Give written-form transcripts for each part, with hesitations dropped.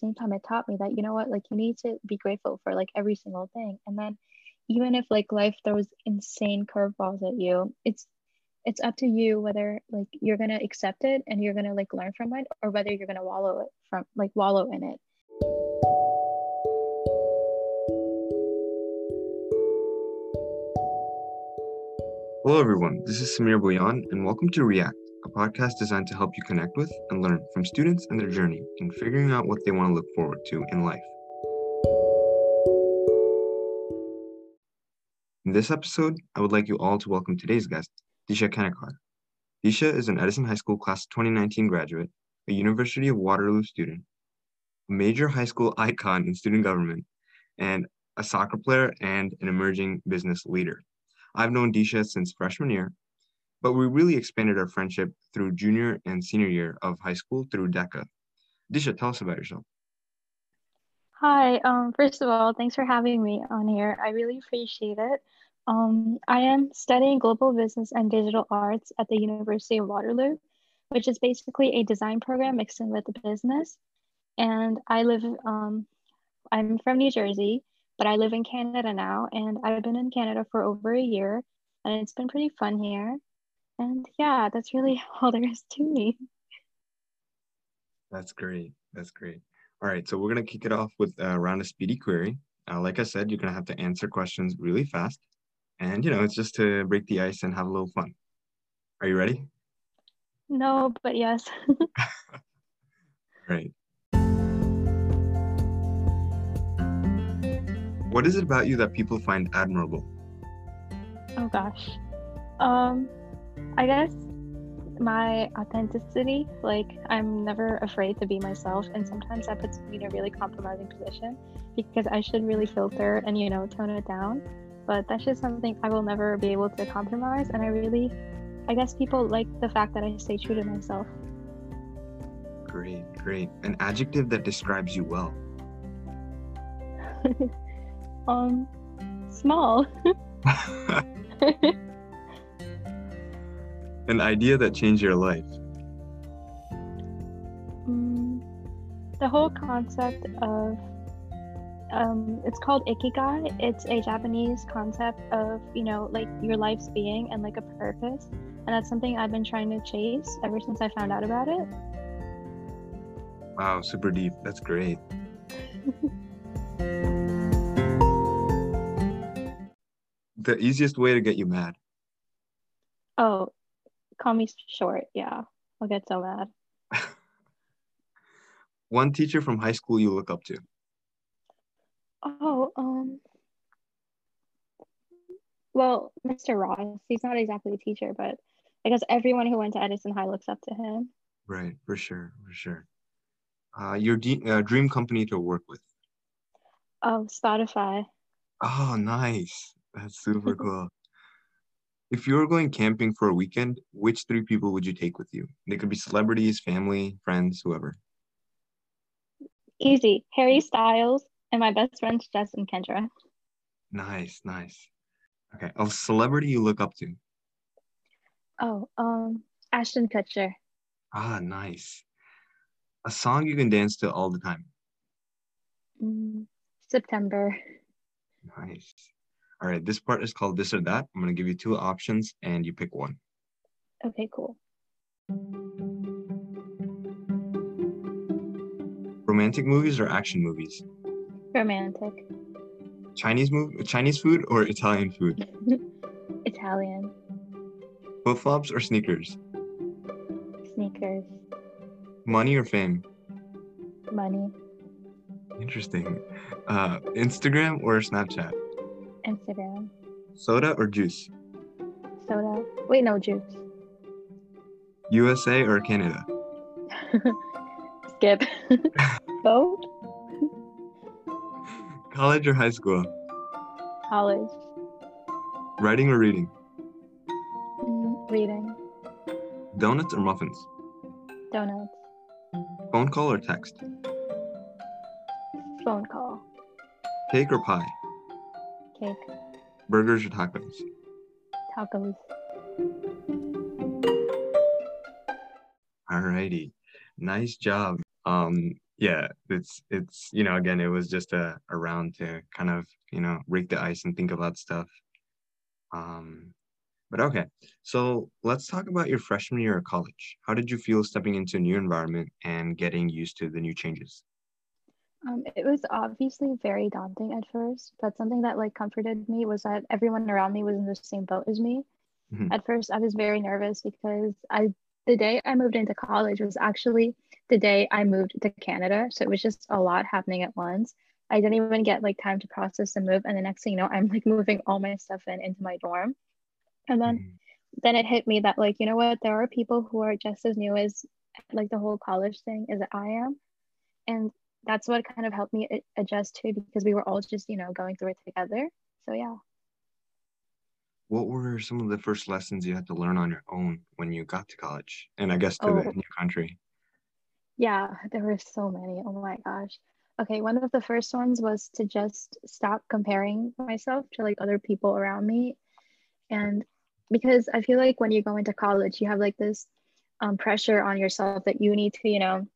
same time, it taught me that, you know what, like you need to be grateful for like every single thing. And then even if like life throws insane curveballs at you, it's up to you whether like you're going to accept it and you're going to like learn from it, or whether you're going to wallow in it. Hello everyone, this is Samir Boyan and welcome to React, a podcast designed to help you connect with and learn from students and their journey in figuring out what they want to look forward to in life. In this episode, I would like you all to welcome today's guest, Disha Kanekar. Disha is an Edison High School class 2019 graduate, a University of Waterloo student, a major high school icon in student government, and a soccer player and an emerging business leader. I've known Disha since freshman year, but we really expanded our friendship through junior and senior year of high school through DECA. Disha, tell us about yourself. Hi, first of all, thanks for having me on here. I really appreciate it. I am studying global business and digital arts at the University of Waterloo, which is basically a design program mixed in with the business. And I live, I'm from New Jersey, but I live in Canada now, and I've been in Canada for over a year, and it's been pretty fun here. And yeah, that's really all there is to me. That's great. All right, so we're going to kick it off with a round of speedy query. Like I said, you're going to have to answer questions really fast. And, you know, it's just to break the ice and have a little fun. Are you ready? No, but yes. Great. What is it about you that people find admirable? Oh, gosh. I guess my authenticity. Like, I'm never afraid to be myself. And sometimes that puts me in a really compromising position because I should really filter and, you know, tone it down. But that's just something I will never be able to compromise. And I guess people like the fact that I stay true to myself. Great. An adjective that describes you well. Small. An idea that changed your life. The whole concept of it's called Ikigai. It's a Japanese concept of, you know, like your life's being and like a purpose. And that's something I've been trying to chase ever since I found out about it. Wow, super deep. That's great. The easiest way to get you mad. Oh, call me short. Yeah, I'll get so mad. One teacher from high school you look up to. Oh, well, Mr. Ross, he's not exactly a teacher, but I guess everyone who went to Edison High looks up to him. Right, for sure. Your dream company to work with? Oh, Spotify. Oh, nice. That's super cool. If you were going camping for a weekend, which three people would you take with you? They could be celebrities, family, friends, whoever. Easy. Harry Styles. And my best friend's Jess and Kendra. Nice. Okay, a celebrity you look up to? Oh, Ashton Kutcher. Ah, nice. A song you can dance to all the time? September. Nice. All right, this part is called This or That. I'm going to give you two options and you pick one. Okay, cool. Romantic movies or action movies? Romantic. Chinese food or Italian food? Italian. Flip flops or sneakers? Sneakers. Money or fame? Money. Interesting. Instagram or Snapchat? Instagram. Soda or juice? Soda. Wait, no, juice. USA or Canada? Skip. Both. College or high school? College. Writing or reading? Reading. Donuts or muffins? Donuts. Phone call or text? Phone call. Cake or pie? Cake. Burgers or tacos? Tacos. Alrighty. Nice job. yeah, it's you know, again, it was just a round to kind of, you know, break the ice and think about stuff. But okay, so let's talk about your freshman year of college. How did you feel stepping into a new environment and getting used to the new changes? It was obviously very daunting at first, but something that like comforted me was that everyone around me was in the same boat as me. Mm-hmm. At first, I was very nervous because the day I moved into college was actually the day I moved to Canada. So it was just a lot happening at once. I didn't even get like time to process the move. And the next thing you know, I'm like moving all my stuff into my dorm. And then it hit me that like, you know what, there are people who are just as new as like the whole college thing as I am. And that's what kind of helped me adjust too, because we were all just, you know, going through it together. So yeah. What were some of the first lessons you had to learn on your own when you got to college and I guess to the new country? Yeah, there were so many. Oh my gosh. Okay, one of the first ones was to just stop comparing myself to like other people around me. And because I feel like when you go into college, you have like this pressure on yourself that you need to, you know,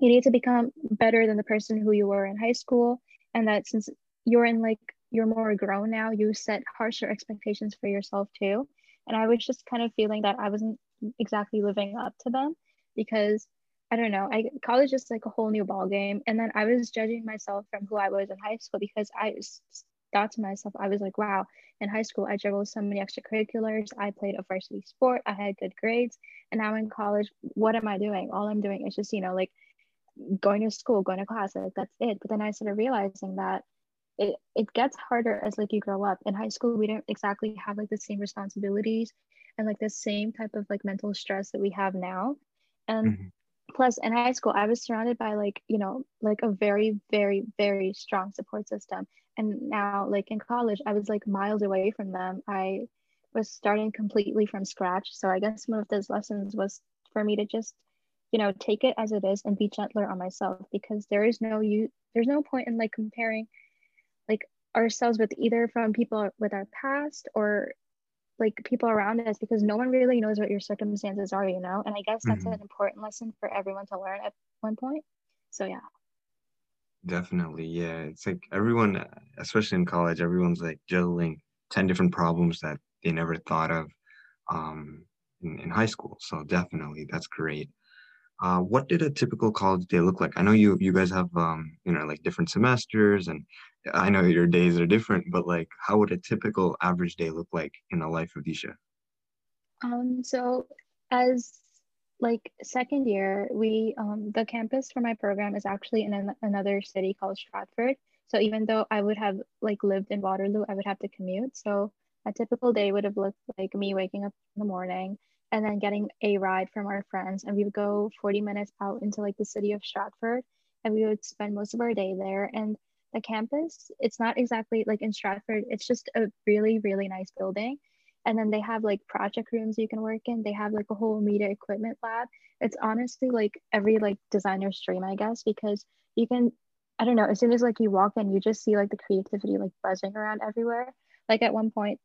you need to become better than the person who you were in high school. And that since you're in like, you're more grown now, you set harsher expectations for yourself too. And I was just kind of feeling that I wasn't exactly living up to them because I don't know, college is like a whole new ball game. And then I was judging myself from who I was in high school because I thought to myself, I was like, wow, in high school, I juggled so many extracurriculars. I played a varsity sport. I had good grades. And now in college, what am I doing? All I'm doing is just, you know, like going to school, going to class, like that's it. But then I started realizing that it gets harder as like you grow up. In high school, we don't exactly have like the same responsibilities and like the same type of like mental stress that we have now. And plus in high school, I was surrounded by like, you know, like a very, very, very strong support system. And now like in college, I was like miles away from them. I was starting completely from scratch. So I guess one of those lessons was for me to just, you know, take it as it is and be gentler on myself because there's no point in like comparing like ourselves with either from people with our past or like people around us because no one really knows what your circumstances are, you know? And I guess that's an important lesson for everyone to learn at one point. So yeah. Definitely. Yeah. It's like everyone, especially in college, everyone's like juggling 10 different problems that they never thought of in high school. So definitely that's great. What did a typical college day look like? I know you guys have, you know, like different semesters and I know your days are different, but like, how would a typical average day look like in the life of Disha? So as like second year, we, the campus for my program is actually in another city called Stratford. So even though I would have like lived in Waterloo, I would have to commute. So a typical day would have looked like me waking up in the morning and then getting a ride from our friends. And we would go 40 minutes out into like the city of Stratford and we would spend most of our day there. And the campus, it's not exactly like in Stratford, it's just a really, really nice building. And then they have like project rooms you can work in. They have like a whole media equipment lab. It's honestly like every like designer's dream, I guess, because you can, I don't know, as soon as like you walk in, you just see like the creativity like buzzing around everywhere. Like at one point,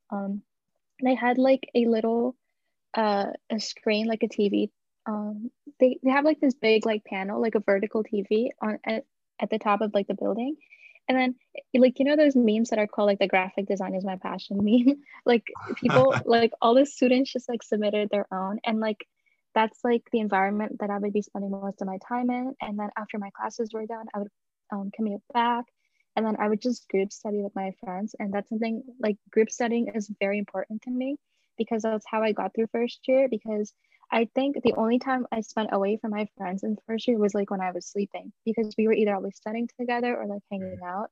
they had like a little, a screen like a TV. They have like this big like panel, like a vertical TV on at the top of like the building. And then like, you know, those memes that are called like the graphic design is my passion meme, like people like all the students just like submitted their own. And like, that's like the environment that I would be spending most of my time in. And then after my classes were done, I would commute back. And then I would just group study with my friends. And that's something like group studying is very important to me because that's how I got through first year, because I think the only time I spent away from my friends in first year was like when I was sleeping because we were either always studying together or like hanging out.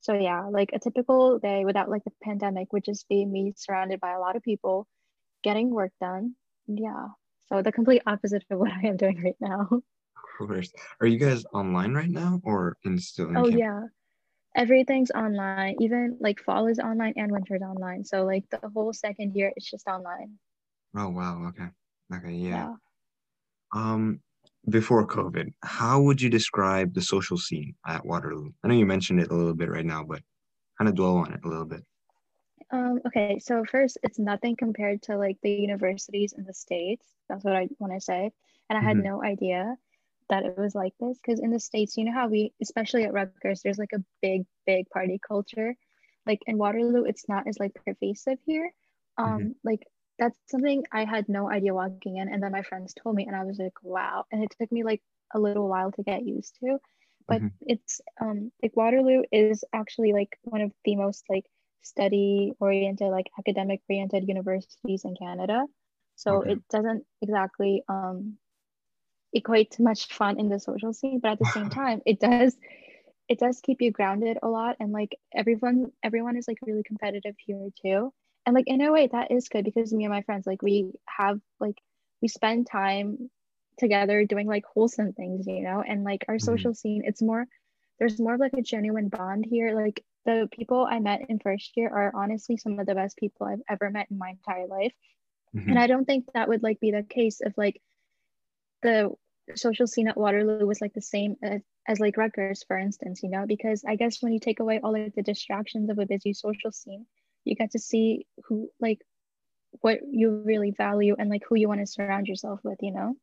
So yeah, like a typical day without like the pandemic would just be me surrounded by a lot of people, getting work done. Yeah, so the complete opposite of what I am doing right now. Of course. Are you guys online right now or still in campus? Yeah. Everything's online. Even like fall is online and winter's online. So like the whole second year, it's just online. Oh, wow. Okay. Yeah. Before COVID, how would you describe the social scene at Waterloo? I know you mentioned it a little bit right now, but kind of dwell on it a little bit. Okay. So first, it's nothing compared to like the universities in the States. That's what I want to say. And I had no idea. that it was like this, because in the States, you know how we, especially at Rutgers, there's like a big party culture. Like in Waterloo, it's not as like pervasive here. Like that's something I had no idea walking in, and then my friends told me and I was like, wow. And it took me like a little while to get used to, but it's like Waterloo is actually like one of the most like study oriented, like academic oriented universities in Canada. So it doesn't exactly equate to much fun in the social scene, but at the same time, it does keep you grounded a lot. And like everyone is like really competitive here too. And like in a way that is good, because me and my friends, like we spend time together doing like wholesome things, you know, and like our social scene, there's more of like a genuine bond here. Like the people I met in first year are honestly some of the best people I've ever met in my entire life. And I don't think that would like be the case if like the social scene at Waterloo was like the same as like Rutgers, for instance, you know, because I guess when you take away all of the distractions of a busy social scene, you get to see who, like, what you really value and like who you want to surround yourself with, you know?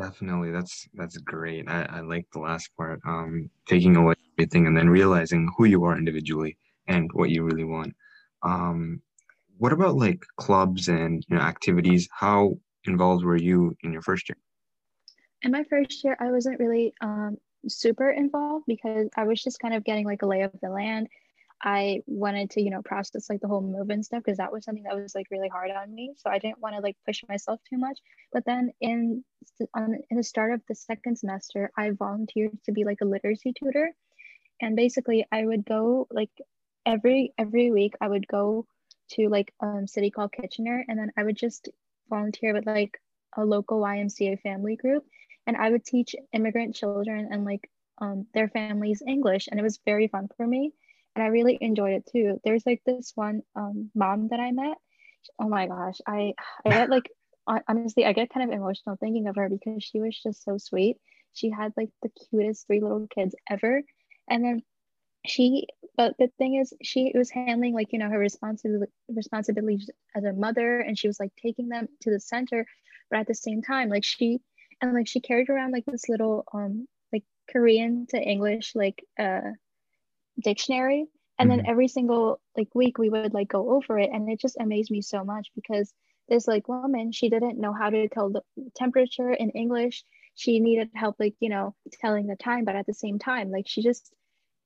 Definitely. That's great. I like the last part, taking away everything and then realizing who you are individually and what you really want. What about like clubs and, you know, activities? How involved were you in your first year? In my first year, I wasn't really super involved because I was just kind of getting like a lay of the land. I wanted to, you know, process like the whole move and stuff, because that was something that was like really hard on me. So I didn't want to like push myself too much. But then in the start of the second semester, I volunteered to be like a literacy tutor. And basically I would go like every week I would go to like City Hall Kitchener, and then I would just volunteer with like a local YMCA family group, and I would teach immigrant children and like their families English, and it was very fun for me. And I really enjoyed it too. There's like this one mom that I met. Oh my gosh, I get like, honestly, I get kind of emotional thinking of her, because she was just so sweet. She had like the cutest 3 little kids ever. And then but the thing is, she was handling like, you know, her responsibilities as a mother, and she was like taking them to the center. But at the same time, like she carried around like this little like Korean to English like dictionary, and then every single like week we would like go over it, and it just amazed me so much, because this like woman, she didn't know how to tell the temperature in English. She needed help like, you know, telling the time, but at the same time, like she just,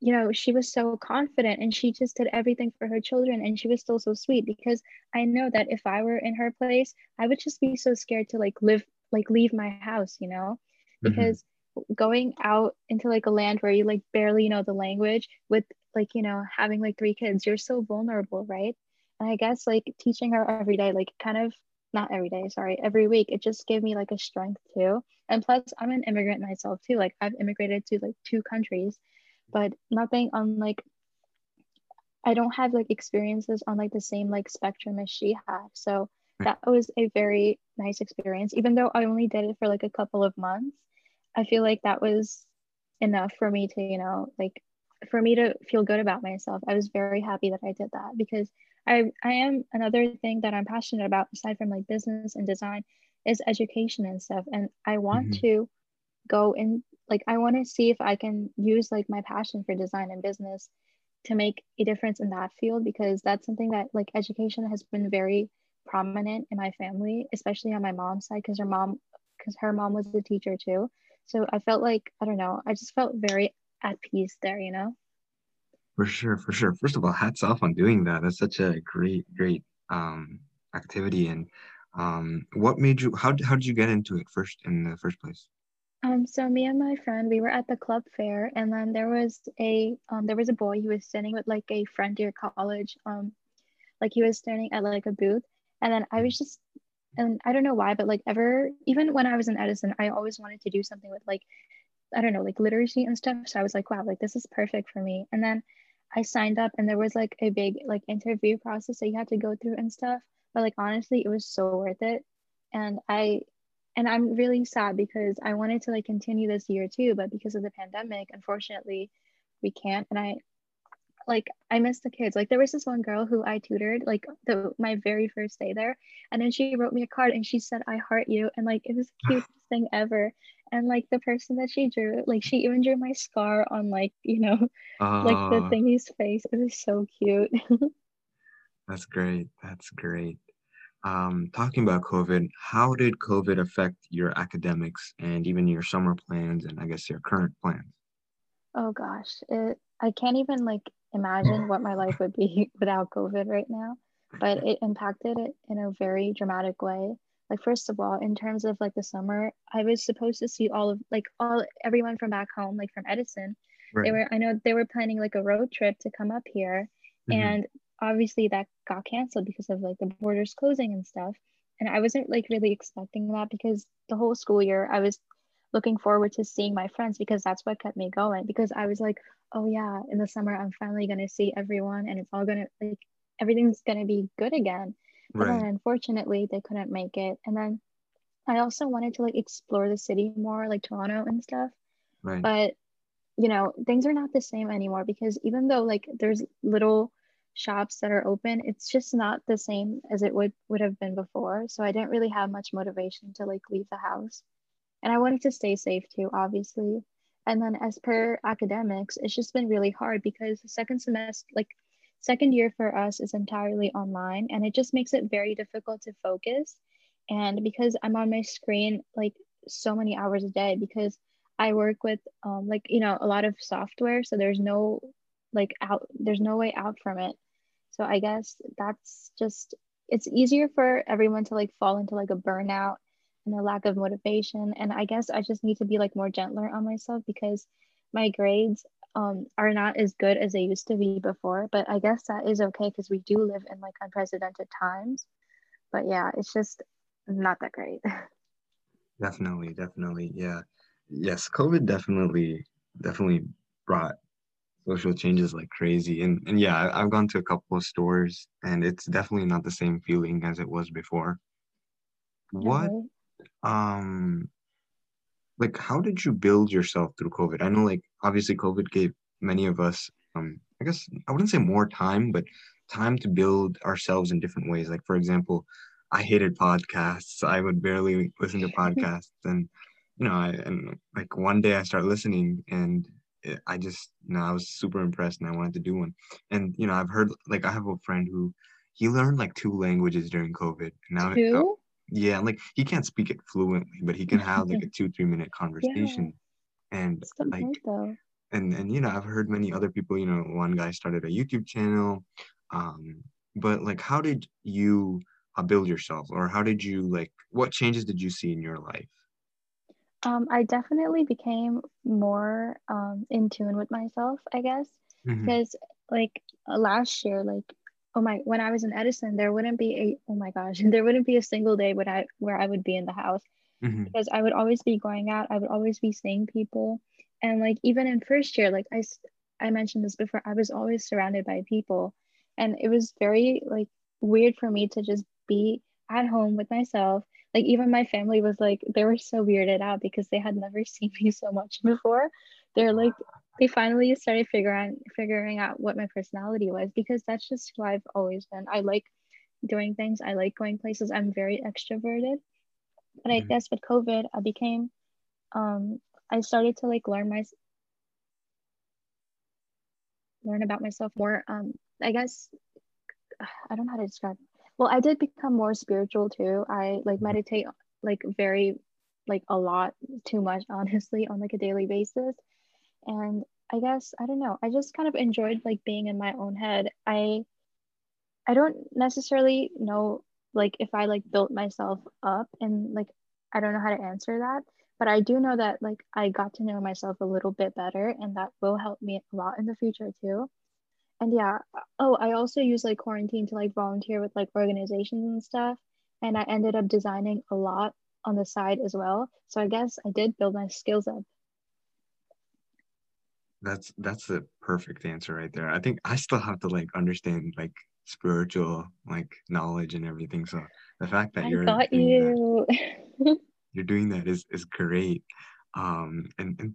you know, she was so confident, and she just did everything for her children, and she was still so sweet, because I know that if I were in her place, I would just be so scared to like leave my house, you know, because going out into like a land where you like barely know the language, with like, you know, having like 3 kids, you're so vulnerable, right? And I guess like teaching her every day, like kind of not every day, sorry, every week, it just gave me like a strength too. And plus I'm an immigrant myself too, like I've immigrated to like 2 countries, but nothing on like, I don't have like experiences on like the same like spectrum as she had. So that was a very nice experience, even though I only did it for like a couple of months. I feel like that was enough for me to, you know, like for me to feel good about myself. I was very happy that I did that, because I am, another thing that I'm passionate about aside from like business and design is education and stuff. And I want to go and like, I want to see if I can use like my passion for design and business to make a difference in that field, because that's something that like education has been very prominent in my family, especially on my mom's side, because her mom was a teacher too. So I felt like, I don't know, I just felt very at peace there, you know? For sure. First of all, hats off on doing that. That's such a great activity. And what made you, how did you get into it in the first place? So me and my friend, we were at the club fair, and then there was a boy who was standing with like a Frontier College, like he was standing at like a booth, and then I was just, and I don't know why, but like even when I was in Edison, I always wanted to do something with like, I don't know, like literacy and stuff. So I was like, wow, like this is perfect for me. And then I signed up, and there was like a big like interview process that you had to go through and stuff. But like, honestly, it was so worth it. And I'm really sad, because I wanted to like continue this year too, but because of the pandemic, unfortunately we can't. And I miss the kids. Like there was this one girl who I tutored like my very first day there, and then she wrote me a card and she said, "I heart you," and like it was the cutest thing ever. And like the person that she drew, like she even drew my scar on like, you know, like the thingy's face. It was so cute. That's great. That's great. Talking about COVID, how did COVID affect your academics and even your summer plans and I guess your current plans? Oh gosh, I can't even like imagine what my life would be without COVID right now, but it impacted it in a very dramatic way. Like, first of all, in terms of like the summer, I was supposed to see all of like everyone from back home, like from Edison. Right. I know they were planning like a road trip to come up here. Mm-hmm. And obviously that got canceled because of like the borders closing and stuff. And I wasn't like really expecting that because the whole school year I was looking forward to seeing my friends because that's what kept me going. Because I was like, oh yeah, in the summer, I'm finally going to see everyone and it's all going to like, everything's going to be good again. But right. Then unfortunately they couldn't make it. And then I also wanted to like explore the city more, like Toronto and stuff. Right. But you know, things are not the same anymore because even though like there's little shops that are open, it's just not the same as it would have been before. So I didn't really have much motivation to like leave the house. And I wanted to stay safe too, obviously. And then as per academics, it's just been really hard because the second year for us is entirely online and it just makes it very difficult to focus. And because I'm on my screen like so many hours a day because I work with like, you know, a lot of software. So there's no like out, there's no way out from it. So I guess that's just, it's easier for everyone to like fall into like a burnout and a lack of motivation. And I guess I just need to be like more gentler on myself because my grades are not as good as they used to be before, but I guess that is okay because we do live in like unprecedented times. But yeah, it's just not that great. Definitely, yeah. Yes, COVID definitely brought social changes like crazy. And yeah, I've gone to a couple of stores and it's definitely not the same feeling as it was before. What, like, how did you build yourself through COVID? I know, like, obviously COVID gave many of us, I guess, I wouldn't say more time, but time to build ourselves in different ways. Like, for example, I hated podcasts. I would barely listen to podcasts. And, you know, and one day I started listening and I just, you know, I was super impressed and I wanted to do one. And, you know, I've heard, like, I have a friend who, he learned, like, 2 languages during COVID. Now, 2? Yeah, like he can't speak it fluently, but he can have like a 2-3 minute conversation. Yeah. And it's like good, and you know, I've heard many other people, you know, one guy started a YouTube channel. But like how did you build yourself, or how did you like, what changes did you see in your life? I definitely became more in tune with myself, I guess. Because like last year, like when I was in Edison, there wouldn't be a single day where I would be in the house, because I would always be going out. I would always be seeing people. And like, even in first year, like I mentioned this before, I was always surrounded by people, and it was very like weird for me to just be at home with myself. Like even my family was like, they were so weirded out because they had never seen me so much before. They're like, they finally started figuring out what my personality was, because that's just who I've always been. I like doing things. I like going places. I'm very extroverted. But I guess with COVID, I became, I started to like learn about myself more. I guess, I don't know how to describe it. Well, I did become more spiritual too. I like meditate like very, like a lot, too much, honestly, on like a daily basis. And I guess, I don't know, I just kind of enjoyed like being in my own head. I don't necessarily know like if I like built myself up, and like I don't know how to answer that, but I do know that like I got to know myself a little bit better, and that will help me a lot in the future too. And yeah, oh, I also use like quarantine to like volunteer with like organizations and stuff, and I ended up designing a lot on the side as well. So I guess I did build my skills up. That's the perfect answer right there. I think I still have to like understand like spiritual like knowledge and everything. So the fact that you're doing that is great. And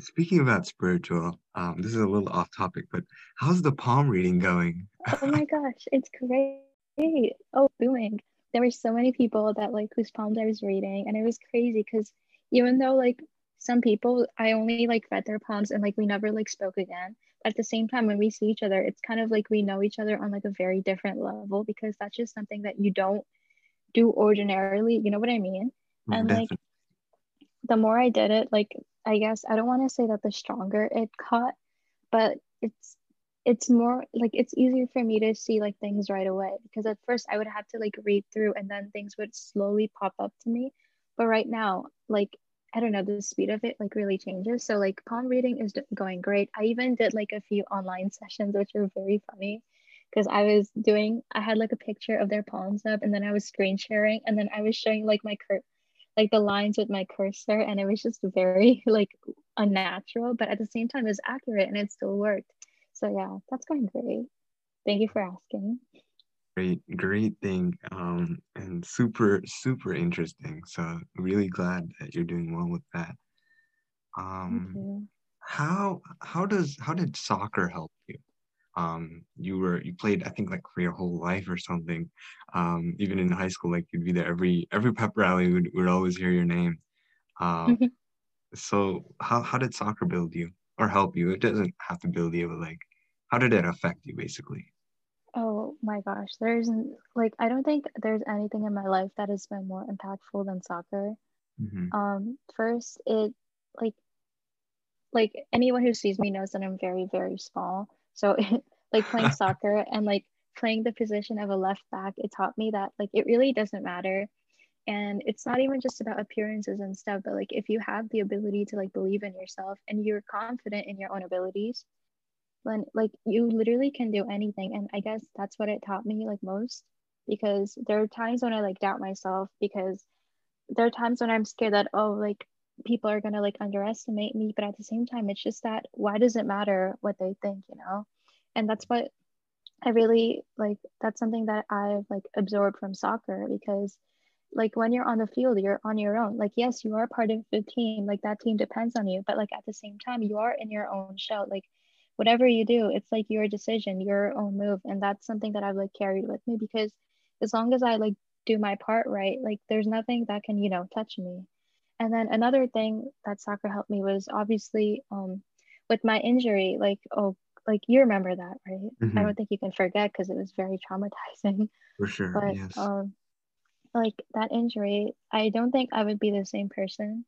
speaking about spiritual, this is a little off topic, but how's the palm reading going? Oh my gosh, it's great. Oh, booming. There were so many people that like whose palms I was reading, and it was crazy because even though like some people, I only like read their poems and like we never like spoke again. At the same time, when we see each other, it's kind of like we know each other on like a very different level, because that's just something that you don't do ordinarily, you know what I mean? And definitely. Like the more I did it, like I guess I don't want to say that the stronger it got, but it's more like it's easier for me to see like things right away, because at first I would have to like read through and then things would slowly pop up to me. But right now, like I don't know, the speed of it like really changes. So like palm reading is going great. I even did like a few online sessions, which were very funny, because I had like a picture of their poems up, and then I was screen sharing, and then I was showing like my like the lines with my cursor, and it was just very like unnatural, but at the same time it was accurate and it still worked. So yeah, that's going great. Thank you for asking. Great thing, and super interesting. So really glad that you're doing well with that. Thank you. How did soccer help you? You played, I think, like for your whole life or something. Even in high school, like you'd be there every pep rally, would always hear your name. So how did soccer build you or help you? It doesn't have to build you, but like, how did it affect you basically? Oh my gosh, I don't think there's anything in my life that has been more impactful than soccer. Mm-hmm. First, it like anyone who sees me knows that I'm very, very small. So like playing soccer and like playing the position of a left back, it taught me that like it really doesn't matter. And it's not even just about appearances and stuff, but like if you have the ability to like believe in yourself and you're confident in your own abilities, then like you literally can do anything. And I guess that's what it taught me like most, because there are times when I like doubt myself, because there are times when I'm scared that, oh, like people are gonna like underestimate me, but at the same time it's just that, why does it matter what they think, you know? And that's what I really like, that's something that I've like absorbed from soccer, because like when you're on the field, you're on your own. Like yes, you are part of the team, like that team depends on you, but like at the same time you are in your own shell. Like whatever you do, it's like your decision, your own move. And that's something that I've like carried with me, because as long as I like do my part right, like there's nothing that can, you know, touch me. And then another thing that soccer helped me was obviously with my injury, like, oh, like you remember that, right? Mm-hmm. I don't think you can forget, because it was very traumatizing. For sure, but, yes. Like that injury, I don't think I would be the same person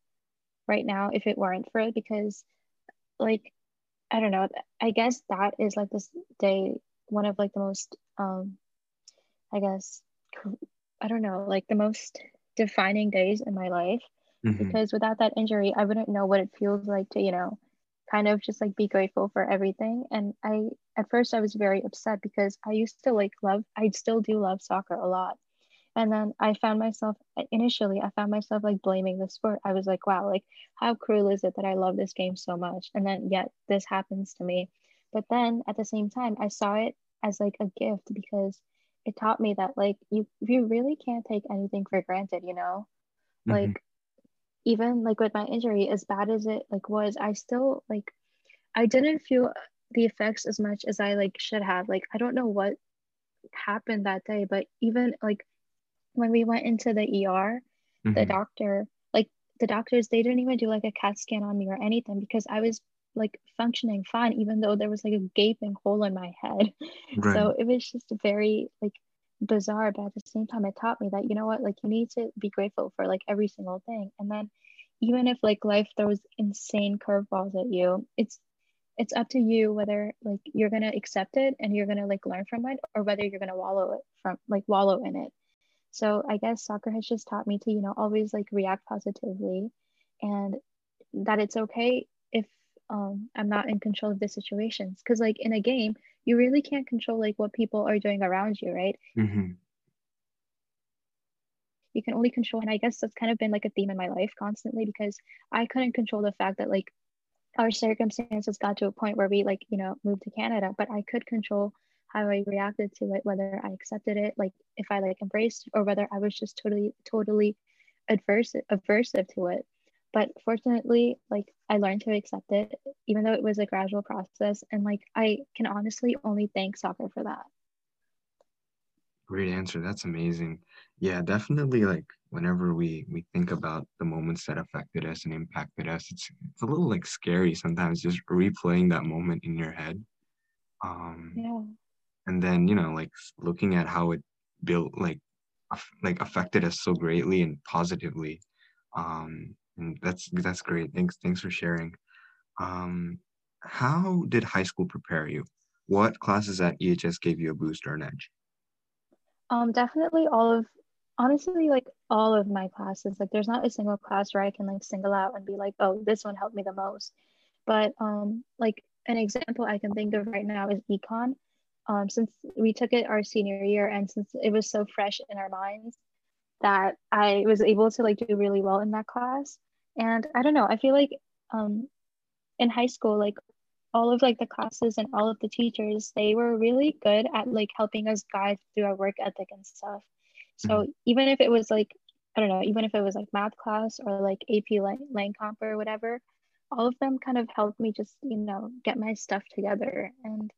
right now if it weren't for it, because like, I don't know, I guess that is like this day, one of like the most, I guess, I don't know, like the most defining days in my life. Because without that injury, I wouldn't know what it feels like to, you know, kind of just like be grateful for everything. And at first I was very upset, because I still do love soccer a lot. And then I found myself like blaming the sport. I was like, wow, like how cruel is it that I love this game so much, and then yet this happens to me. But then at the same time, I saw it as like a gift, because it taught me that like you really can't take anything for granted, you know, like, even like with my injury, as bad as it like was, I still like, I didn't feel the effects as much as I like should have. Like, I don't know what happened that day, but even like when we went into the ER, the doctors, they didn't even do like a CAT scan on me or anything, because I was like functioning fine, even though there was like a gaping hole in my head. Right. So it was just very like bizarre, but at the same time it taught me that, you know what, like you need to be grateful for like every single thing. And then even if like life throws insane curveballs at you, it's up to you whether like you're gonna accept it and you're gonna like learn from it, or whether you're gonna wallow in it. So I guess soccer has just taught me to, you know, always like react positively, and that it's okay if I'm not in control of the situations, because like in a game you really can't control like what people are doing around you, right? Mm-hmm. You can only control, and I guess that's kind of been like a theme in my life constantly, because I couldn't control the fact that like our circumstances got to a point where we like, you know, moved to Canada, but I could control how I reacted to it, whether I accepted it, like if I like embraced it, or whether I was just totally aversive to it. But fortunately, like I learned to accept it, even though it was a gradual process. And like, I can honestly only thank soccer for that. Great answer. That's amazing. Yeah, definitely like whenever we think about the moments that affected us and impacted us, it's a little like scary sometimes, just replaying that moment in your head. And then, you know, like looking at how it built, like affected us so greatly and positively. And that's great. Thanks for sharing. How did high school prepare you? What classes at EHS gave you a boost or an edge? Definitely all of my classes. Like, there's not a single class where I can like single out and be like, oh, this one helped me the most. But like an example I can think of right now is econ. Since we took it our senior year and since it was so fresh in our minds, that I was able to like do really well in that class. And I don't know, I feel like in high school, like all of like the classes and all of the teachers, they were really good at like helping us guide through our work ethic and stuff. So even if it was like, I don't know, even if it was like math class or like AP Lang Comp or whatever, all of them kind of helped me just, you know, get my stuff together. And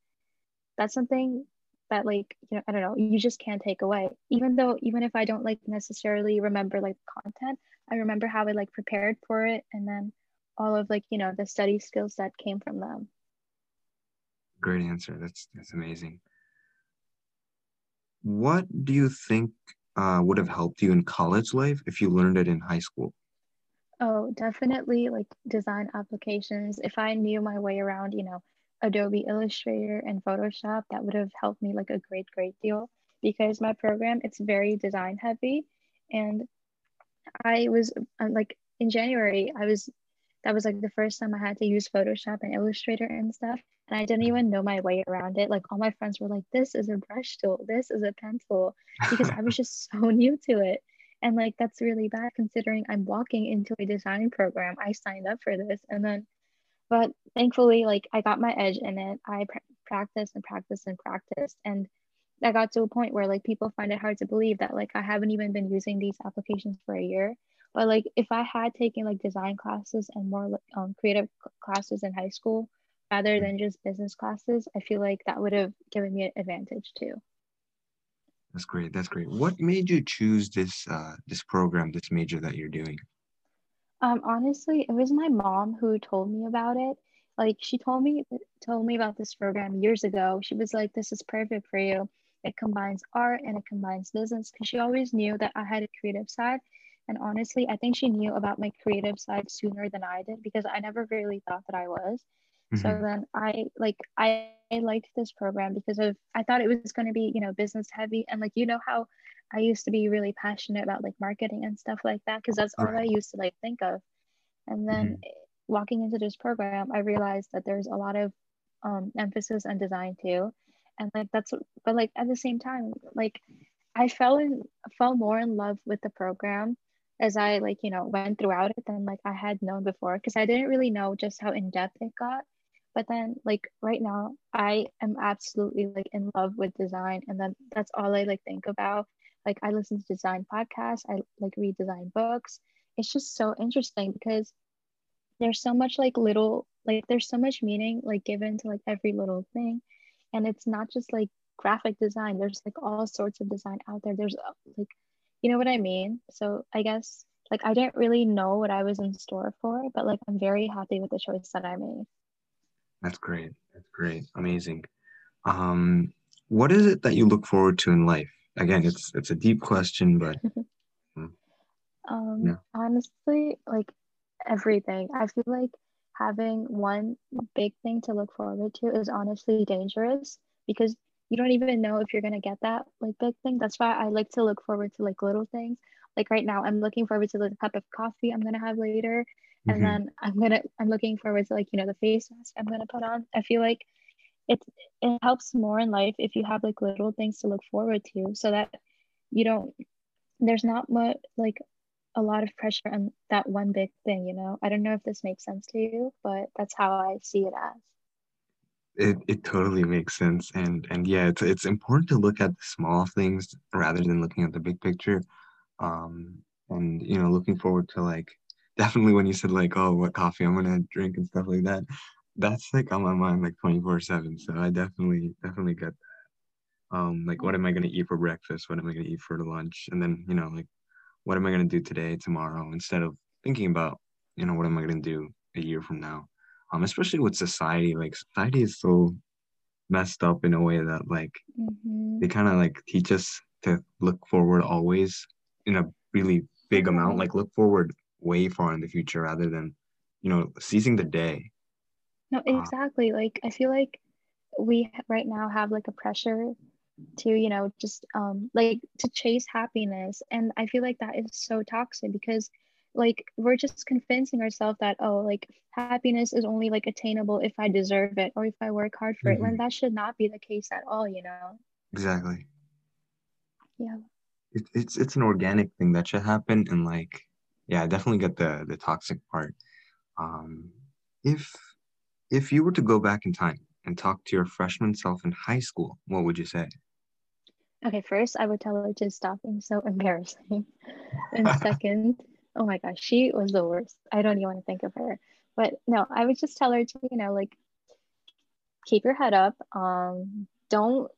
that's something that, like, you know, I don't know, you just can't take away. Even if I don't like necessarily remember like content, I remember how I like prepared for it, and then all of like, you know, the study skills that came from them. Great answer. That's amazing. What do you think would have helped you in college life if you learned it in high school? Oh, definitely like design applications. If I knew my way around, you know, Adobe Illustrator and Photoshop, that would have helped me like a great deal, because my program, it's very design heavy. And I was like, in January, that was like the first time I had to use Photoshop and Illustrator and stuff, and I didn't even know my way around it. Like, all my friends were like, this is a brush tool, this is a pen tool, because I was just so new to it. And like, that's really bad considering I'm walking into a design program. I signed up for this. But thankfully, like, I got my edge in it. I practiced. And I got to a point where like people find it hard to believe that like I haven't even been using these applications for a year. But like, if I had taken like design classes and more creative classes in high school rather than just business classes, I feel like that would have given me an advantage too. That's great. What made you choose this program, this major that you're doing? Honestly, it was my mom who told me about it. Like, she told me about this program years ago. She was like, this is perfect for you. It combines art and it combines business, because she always knew that I had a creative side. And honestly, I think she knew about my creative side sooner than I did, because I never really thought that I was. So then I liked this program because I thought it was going to be, you know, business heavy. And like, you know how I used to be really passionate about like marketing and stuff like that, because that's all I used to like think of. And then walking into this program, I realized that there's a lot of emphasis on design too. And like, but like at the same time, like I fell more in love with the program as I like, you know, went throughout it than like I had known before, because I didn't really know just how in depth it got. But then like right now, I am absolutely like in love with design, and then that's all I like think about. Like, I listen to design podcasts, I like read design books. It's just so interesting because there's so much like there's so much meaning like given to like every little thing. And it's not just like graphic design, there's like all sorts of design out there. There's like, you know what I mean? So I guess like I didn't really know what I was in store for, but like I'm very happy with the choice that I made. That's great. Amazing. What is it that you look forward to in life? Again, it's a deep question, but honestly, like everything. I feel like having one big thing to look forward to is honestly dangerous, because you don't even know if you're gonna get that like big thing. That's why I like to look forward to like little things. Like right now, I'm looking forward to the cup of coffee I'm gonna have later, and then I'm looking forward to like, you know, the face mask I'm gonna put on. I feel like it helps more in life if you have like little things to look forward to, so that there's not much like a lot of pressure on that one big thing, you know. I don't know if this makes sense to you, but that's how I see it as. It totally makes sense, and yeah, it's important to look at the small things rather than looking at the big picture, and you know, looking forward to like, definitely when you said like, oh, what coffee I'm gonna drink and stuff like that. That's like on my mind like 24/7. So I definitely get that. Like, what am I gonna eat for breakfast? What am I gonna eat for lunch? And then, you know, like what am I going to do today, tomorrow, instead of thinking about, you know, what am I going to do a year from now? Especially with society, like society is so messed up in a way that like they kind of like teach us to look forward always in a really big amount, like look forward way far in the future rather than, you know, seizing the day. No, exactly. Like, I feel like we right now have like a pressure to, you know, just like to chase happiness. And I feel like that is so toxic because like we're just convincing ourselves that, oh, like happiness is only like attainable if I deserve it or if I work hard for it, when that should not be the case at all, you know? Exactly. Yeah. It's an organic thing that should happen. And like, yeah, I definitely get the toxic part. If you were to go back in time and talk to your freshman self in high school, what would you say? Okay, first, I would tell her to stop being so embarrassing. And second, oh my gosh, she was the worst. I don't even want to think of her. But no, I would just tell her to, you know, like, keep your head up. Don't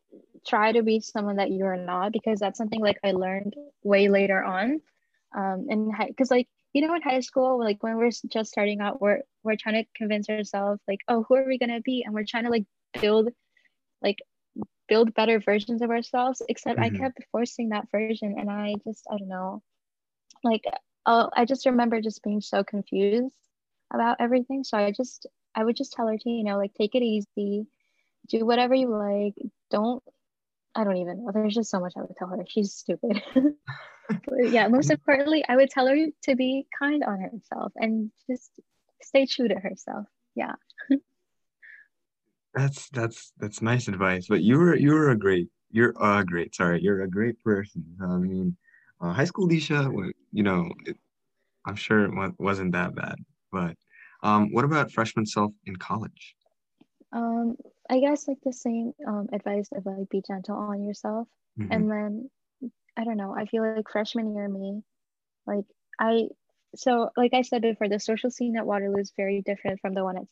try to be someone that you are not, because that's something like I learned way later on. And because like, you know, in high school, like when we're just starting out, we're trying to convince ourselves like, oh, who are we going to be? And we're trying to build better versions of ourselves, except I kept forcing that version. And I don't know, like, I just remember just being so confused about everything. So I would just tell her to, you know, like, take it easy, do whatever you like. I don't even know. There's just so much I would tell her. She's stupid. Yeah, most importantly, I would tell her to be kind on herself and just stay true to herself. Yeah. That's nice advice. But you're a great person. I mean, high school Disha, you know, I'm sure it wasn't that bad. But what about freshman self in college? I guess like the same advice of like be gentle on yourself. And then I don't know, I feel like freshman year me, like like I said before, the social scene at Waterloo is very different from the one in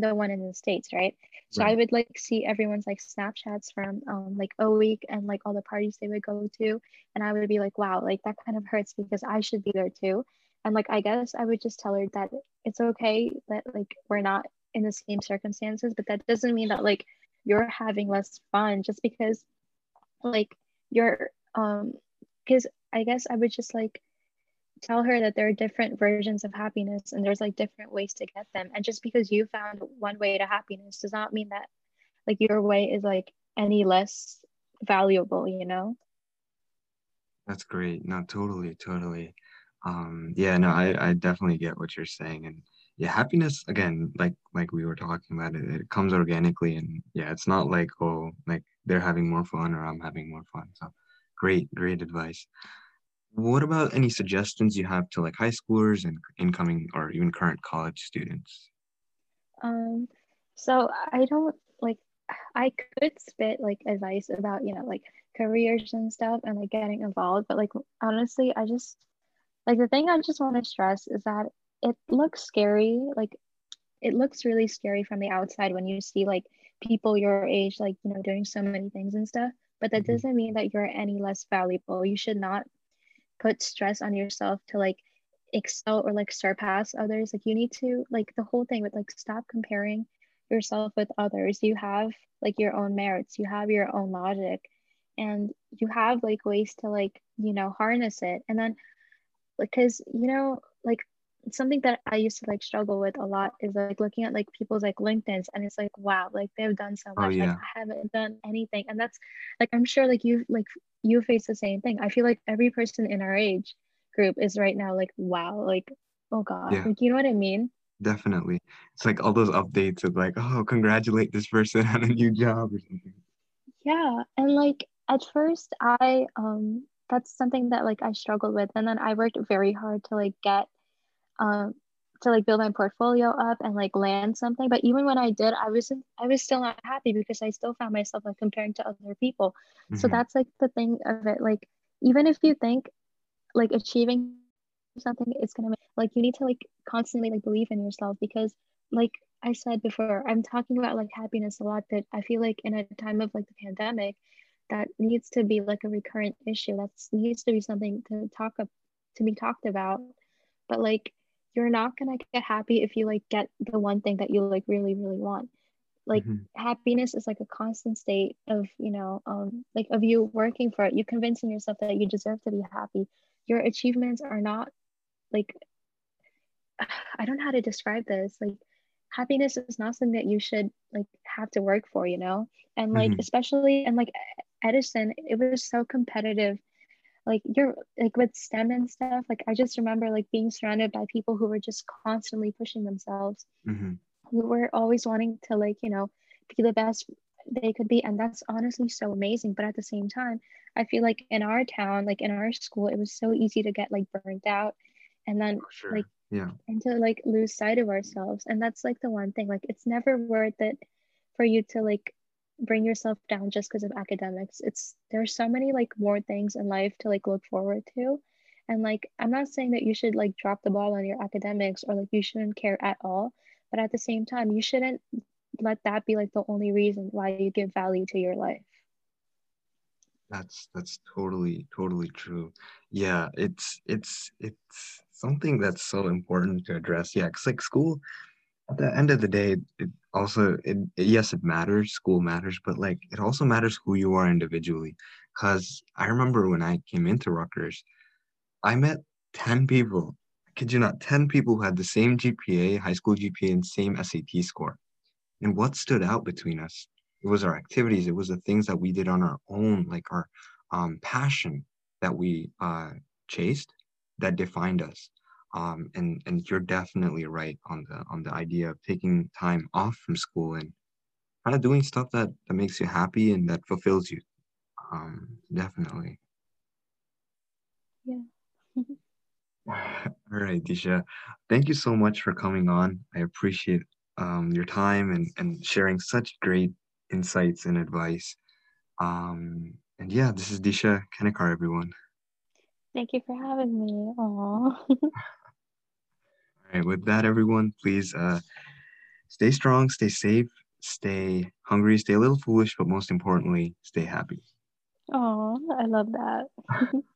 the States, right? So I would like see everyone's like Snapchats from like O Week and like all the parties they would go to, and I would be like, wow, like that kind of hurts because I should be there too. And like I guess I would just tell her that it's okay that like we're not in the same circumstances, but that doesn't mean that like you're having less fun just because like you're because I guess I would just like tell her that there are different versions of happiness and there's like different ways to get them, and just because you found one way to happiness does not mean that like your way is like any less valuable, you know? That's great. No, totally. Yeah, no, I definitely get what you're saying. And yeah, happiness, again, like we were talking about, it comes organically. And yeah, it's not like, oh, like they're having more fun or I'm having more fun. So great advice. What about any suggestions you have to like high schoolers and incoming or even current college students? So I could spit like advice about, you know, like careers and stuff and like getting involved. But like, honestly, I just like the thing I just want to stress is that it looks scary. Like it looks really scary from the outside when you see like people your age, like, you know, doing so many things and stuff, but that doesn't mean that you're any less valuable. You should not put stress on yourself to like excel or like surpass others. Like you need to like the whole thing with like stop comparing yourself with others. You have like your own merits, you have your own logic, and you have like ways to like, you know, harness it. And then because, you know, like something that I used to like struggle with a lot is like looking at like people's like LinkedIn's, and it's like, wow, like they've done so much. Oh, yeah. Like I haven't done anything. And that's like, I'm sure like you face the same thing. I feel like every person in our age group is right now like, wow, like, oh God, yeah. Like, you know what I mean? Definitely. It's like all those updates of like, oh, congratulate this person on a new job or something. Yeah. And like, at first I, that's something that like I struggled with. And then I worked very hard to like get, to like build my portfolio up and like land something. But even when I did, I was still not happy because I still found myself like comparing to other people. So that's like the thing of it. Like even if you think like achieving something is gonna make, like you need to like constantly like believe in yourself, because like I said before, I'm talking about like happiness a lot, but I feel like in a time of like the pandemic, that needs to be like a recurrent issue. That needs to be something to be talked about. But like, you're not gonna get happy if you like get the one thing that you like really, really want. Like happiness is like a constant state of, you know, like of you working for it, you convincing yourself that you deserve to be happy. Your achievements are not like, I don't know how to describe this. Like happiness is not something that you should like have to work for, you know? And like, especially, and like Edison, it was so competitive. Like you're like with STEM and stuff, like I just remember like being surrounded by people who were just constantly pushing themselves. Who were always wanting to like, you know, be the best they could be. And that's honestly so amazing. But at the same time, I feel like in our town, like in our school, it was so easy to get like burnt out and then like, and to like lose sight of ourselves. And that's like the one thing, like it's never worth it for you to like bring yourself down just because of academics. It's, there's so many like more things in life to like look forward to. And like, I'm not saying that you should like drop the ball on your academics or like you shouldn't care at all. But at the same time, you shouldn't let that be like the only reason why you give value to your life. That's totally true. Yeah, it's something that's so important to address. Yeah, because like school, at the end of the day, it matters. School matters, but like it also matters who you are individually. Because I remember when I came into Rutgers, I met 10 people. Kid you not, 10 people who had the same GPA, high school GPA, and same SAT score. And what stood out between us? It was our activities. It was the things that we did on our own, like our passion that we chased, that defined us. And you're definitely right on the idea of taking time off from school and kind of doing stuff that makes you happy and that fulfills you. Definitely. Yeah. All right, Disha, thank you so much for coming on. I appreciate your time and sharing such great insights and advice. And yeah, this is Disha Kanekar, everyone. Thank you for having me. Aww. All right, with that, everyone, please stay strong, stay safe, stay hungry, stay a little foolish, but most importantly, stay happy. Aww, I love that.